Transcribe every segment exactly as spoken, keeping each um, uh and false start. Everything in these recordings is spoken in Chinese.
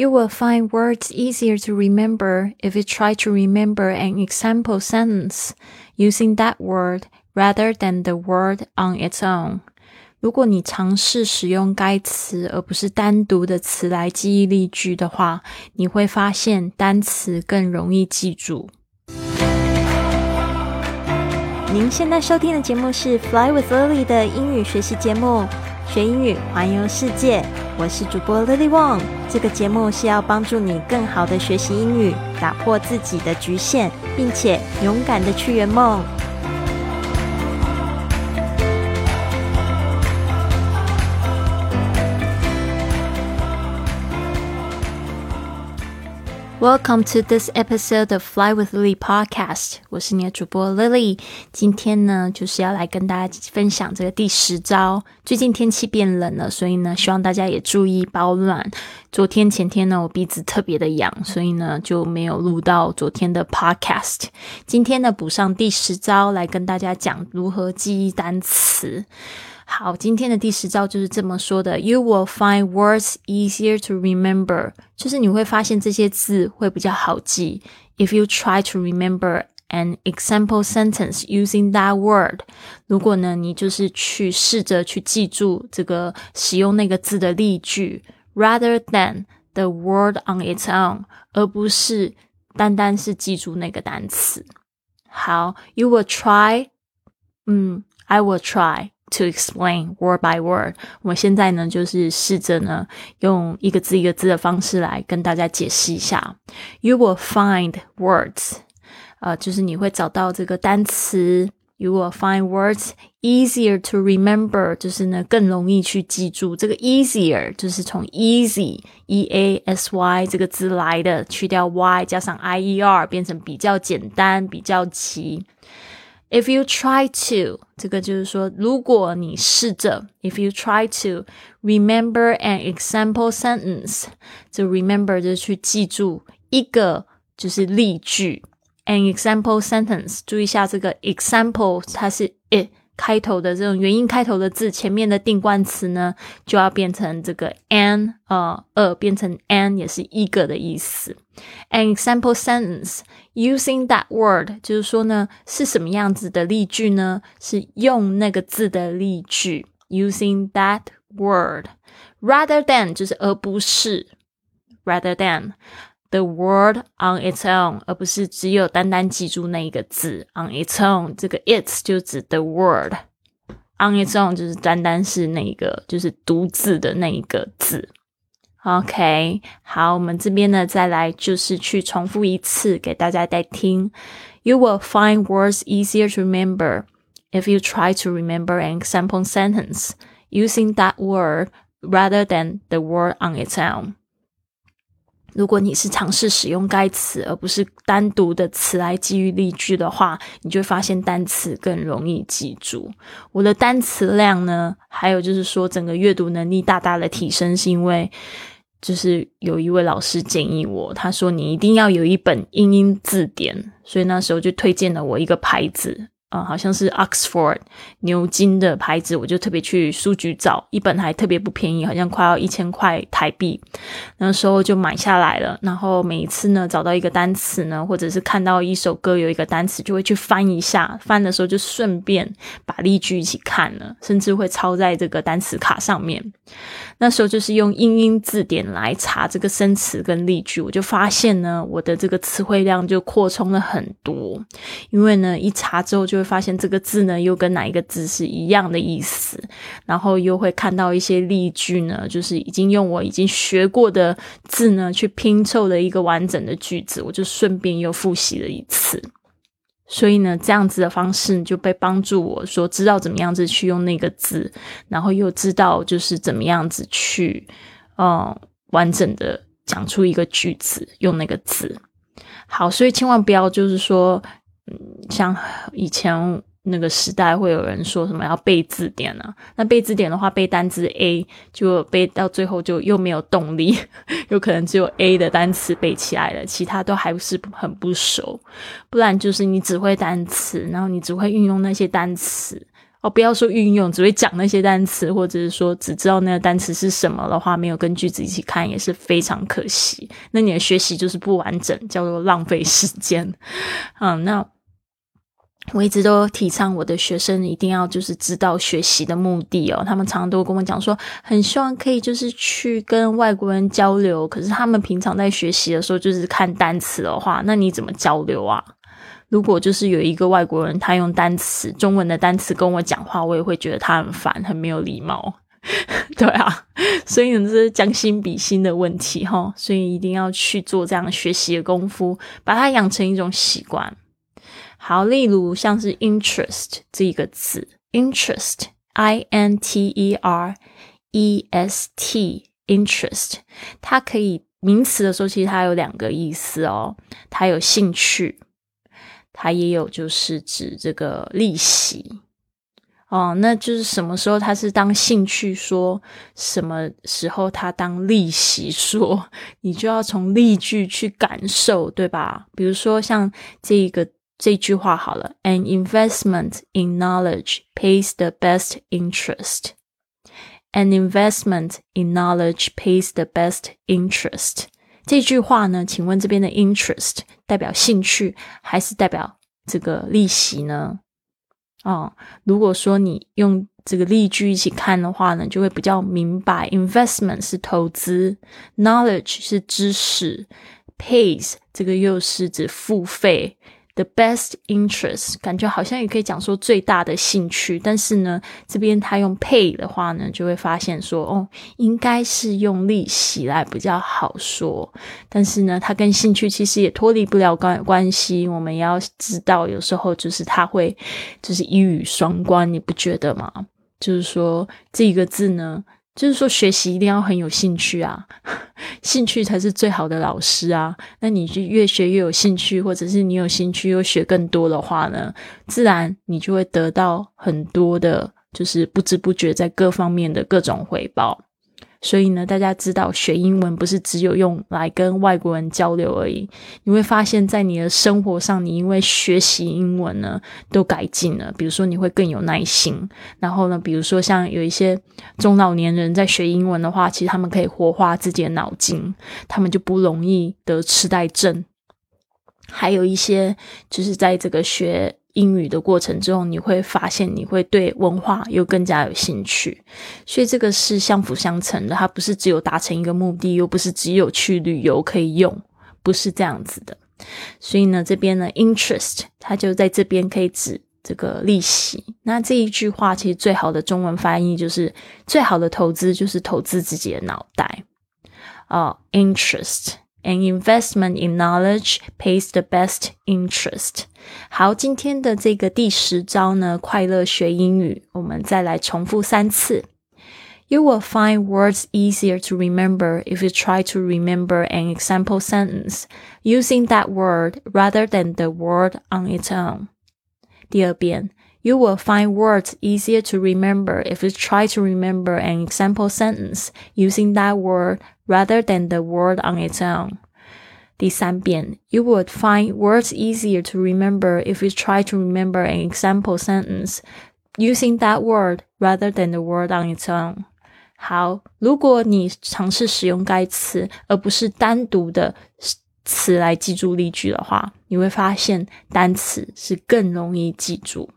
You will find words easier to remember if you try to remember an example sentence using that word rather than the word on its own. 如果你尝试使用该词而不是单独的词来记忆例句的话，你会发现单词更容易记住。您现在收听的节目是 Fly with Lily 的英语学习节目，学英语环游世界。我是主播 Lily Wong， 这个节目是要帮助你更好的学习英语，打破自己的局限，并且勇敢的去圆梦。Welcome to this episode of Fly with Lily podcast. 我是你的主播 Lily. 今天呢，就是要来跟大家分享这个第十招。最近天气变冷了，所以呢，希望大家也注意保暖。昨天前天呢，我鼻子特别的痒，所以呢，就没有录到昨天的 podcast。今天呢，补上第十招来跟大家讲如何记忆单词。好，今天的第十招就是这么说的 You will find words easier to remember 就是你会发现这些字会比较好记 If you try to remember an example sentence using that word 如果呢你就是去试着去记住这个使用那个字的例句 Rather than the word on its own 而不是单单是记住那个单词好 You will try 嗯 I will tryTo explain word by word 我现在呢就是试着呢用一个字一个字的方式来跟大家解释一下 You will find words 呃，就是你会找到这个单词 You will find words easier to remember 就是呢更容易去记住这个 easier 就是从 easy E-A-S-Y 这个字来的去掉 y 加上 I-E-R 变成比较简单比较急If you try to, 这个就是说如果你试着 If you try to remember an example sentence 就 remember 就是去记住一个就是例句 An example sentence 注意一下这个 example 它是 it 开头的这种元音开头的字前面的定冠词呢就要变成这个 an 呃呃变成 an 也是一个的意思An example sentence using that word 就是说呢是什么样子的例句呢是用那个字的例句 using that word rather than 就是而不是 rather than the word on its own 而不是只有单单记住那一个字 on its own 这个 it 就指 the word on its own 就是单单是那个就是独自的那一个字OK, 好，我们这边呢，再来就是去重复一次给大家再听。You will find words easier to remember if you try to remember an example sentence using that word rather than the word on its own. 如果你是尝试使用该词而不是单独的词来基于例句的话，你就会发现单词更容易记住。我的单词量呢，还有就是说整个阅读能力大大的提升，是因为就是有一位老师建议我，他说你一定要有一本英英字典，所以那时候就推荐了我一个牌子，呃，好像是 Oxford 牛津的牌子，我就特别去书局找，一本还特别不便宜，好像快要一千块台币，那时候就买下来了。然后每一次呢，找到一个单词呢，或者是看到一首歌有一个单词，就会去翻一下，翻的时候就顺便把例句一起看了，甚至会抄在这个单词卡上面。那时候就是用英英字典来查这个生词跟例句，我就发现呢，我的这个词汇量就扩充了很多。因为呢，一查之后就会发现这个字呢，又跟哪一个字是一样的意思，然后又会看到一些例句呢，就是已经用我已经学过的字呢，去拼凑了一个完整的句子，我就顺便又复习了一次。所以呢，这样子的方式就被帮助我说知道怎么样子去用那个字，然后又知道就是怎么样子去嗯完整的讲出一个句子，用那个字。好，所以千万不要就是说像以前那个时代会有人说什么要背字典啊，那背字典的话背单字 A 就背到最后就又没有动力，有可能只有 A 的单词背起来了，其他都还是很不熟。不然就是你只会单词，然后你只会运用那些单词哦，不要说运用，只会讲那些单词，或者是说只知道那个单词是什么的话，没有跟句子一起看也是非常可惜，那你的学习就是不完整，叫做浪费时间。嗯，那我一直都提倡我的学生一定要就是知道学习的目的哦，他们常常都跟我讲说很希望可以就是去跟外国人交流，可是他们平常在学习的时候就是看单词的话，那你怎么交流啊？如果就是有一个外国人他用单词中文的单词跟我讲话，我也会觉得他很烦，很没有礼貌对啊，所以这是将心比心的问题哦，所以一定要去做这样学习的功夫，把它养成一种习惯。好，例如像是 interest 这一个字 interest I N T E R E S T interest， 它可以名词的时候其实它有两个意思哦，它有兴趣，它也有就是指这个利息哦，那就是什么时候它是当兴趣说，什么时候它当利息说，你就要从例句去感受，对吧？比如说像这一个这句话好了 An investment in knowledge pays the best interest. An investment in knowledge pays the best interest. 这句话呢，请问这边的 interest 代表兴趣还是代表这个利息呢？哦，如果说你用这个例句一起看的话呢，就会比较明白 investment 是投资， knowledge 是知识， pays 这个又是指付费，The best interest 感觉好像也可以讲说最大的兴趣，但是呢这边他用 pay 的话呢，就会发现说哦，应该是用利息来比较好说，但是呢他跟兴趣其实也脱离不了关系，我们也要知道有时候就是他会就是一语双关，你不觉得吗？就是说这一个字呢，就是说学习一定要很有兴趣啊，兴趣才是最好的老师啊，那你就越学越有兴趣，或者是你有兴趣又学更多的话呢，自然你就会得到很多的就是不知不觉在各方面的各种回报。所以呢大家知道学英文不是只有用来跟外国人交流而已，你会发现在你的生活上你因为学习英文呢都改进了，比如说你会更有耐心，然后呢比如说像有一些中老年人在学英文的话，其实他们可以活化自己的脑筋，他们就不容易得痴呆症，还有一些就是在这个学英语的过程之后，你会发现你会对文化又更加有兴趣，所以这个是相辅相成的，它不是只有达成一个目的，又不是只有去旅游可以用，不是这样子的。所以呢这边呢 interest 它就在这边可以指这个利息，那这一句话其实最好的中文翻译就是最好的投资就是投资自己的脑袋、uh, interest An investment in knowledge pays the best interest. 好，今天的这个第十招呢，快乐学英语，我们再来重复三次。You will find words easier to remember if you try to remember an example sentence using that word rather than the word on its own. 第二遍。You will find words easier to remember if you try to remember an example sentence using that word rather than the word on its own. 第三遍 You would find words easier to remember if you try to remember an example sentence using that word rather than the word on its own. 好，如果你尝试使用该词，而不是单独的词来记住例句的话，你会发现单词是更容易记住。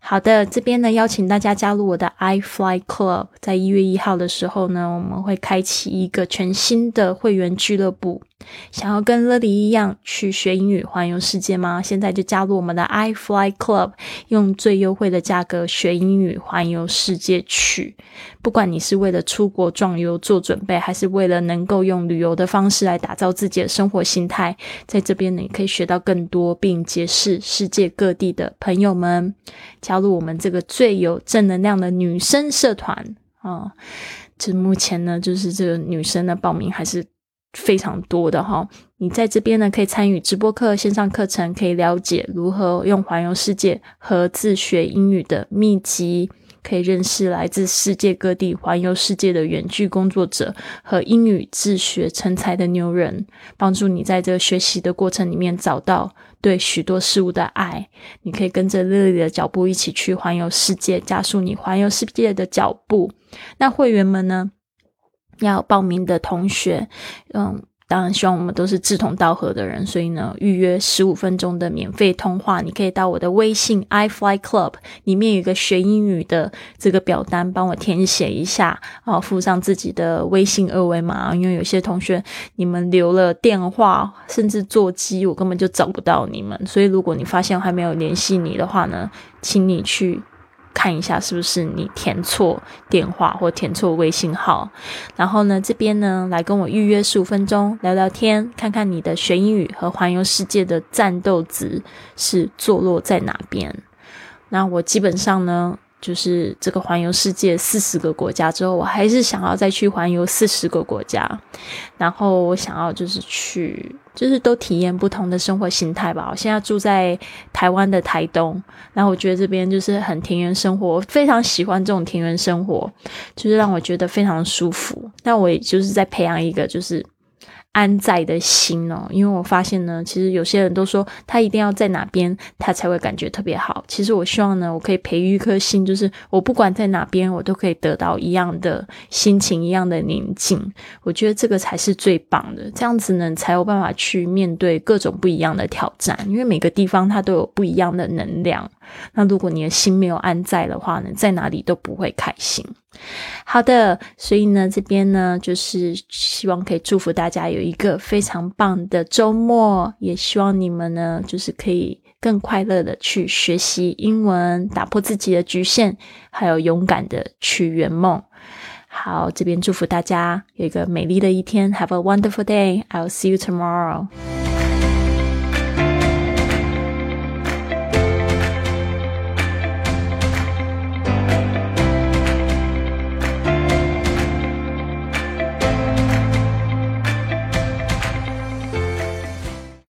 好的，这边呢邀请大家加入我的 iFly Club， 在一月一号的时候呢，我们会开启一个全新的会员俱乐部。想要跟Lily一样去学英语环游世界吗？现在就加入我们的 iFly Club， 用最优惠的价格学英语环游世界去。不管你是为了出国壮游做准备，还是为了能够用旅游的方式来打造自己的生活形态，在这边呢你可以学到更多，并结识世界各地的朋友们。加入我们这个最有正能量的女生社团啊！这、哦、目前呢，就是这个女生的报名还是非常多的哈、哦。你在这边呢，可以参与直播课、线上课程，可以了解如何用环游世界和自学英语的秘籍，可以认识来自世界各地环游世界的远距工作者和英语自学成才的牛人，帮助你在这个学习的过程里面找到对许多事物的爱。你可以跟着 Lily 的脚步一起去环游世界，加速你环游世界的脚步。那会员们呢，要报名的同学，嗯，当然希望我们都是志同道合的人，所以呢，预约十五分钟的免费通话，你可以到我的微信 iFly Club 里面有一个学英语的这个表单，帮我填写一下，然后附上自己的微信二维码，因为有些同学你们留了电话甚至座机，我根本就找不到你们，所以如果你发现我还没有联系你的话呢，请你去看一下是不是你填错电话或填错微信号。然后呢，这边呢来跟我预约十五分钟聊聊天，看看你的学英语和环游世界的战斗值是坐落在哪边。那我基本上呢就是这个环游世界四十个国家之后，我还是想要再去环游四十个国家，然后我想要就是去就是都体验不同的生活形态吧。我现在住在台湾的台东，然后我觉得这边就是很田园生活，我非常喜欢这种田园生活，就是让我觉得非常舒服。那我也就是在培养一个就是安在的心哦，因为我发现呢，其实有些人都说他一定要在哪边他才会感觉特别好，其实我希望呢，我可以培育一颗心，就是我不管在哪边我都可以得到一样的心情，一样的宁静，我觉得这个才是最棒的，这样子呢才有办法去面对各种不一样的挑战，因为每个地方它都有不一样的能量，那如果你的心没有安在的话呢，在哪里都不会开心。好的，所以呢这边呢就是希望可以祝福大家有一个非常棒的周末，也希望你们呢就是可以更快乐的去学习英文，打破自己的局限，还有勇敢的去圆梦。好，这边祝福大家有一个美丽的一天， Have a wonderful day, I'll see you tomorrow.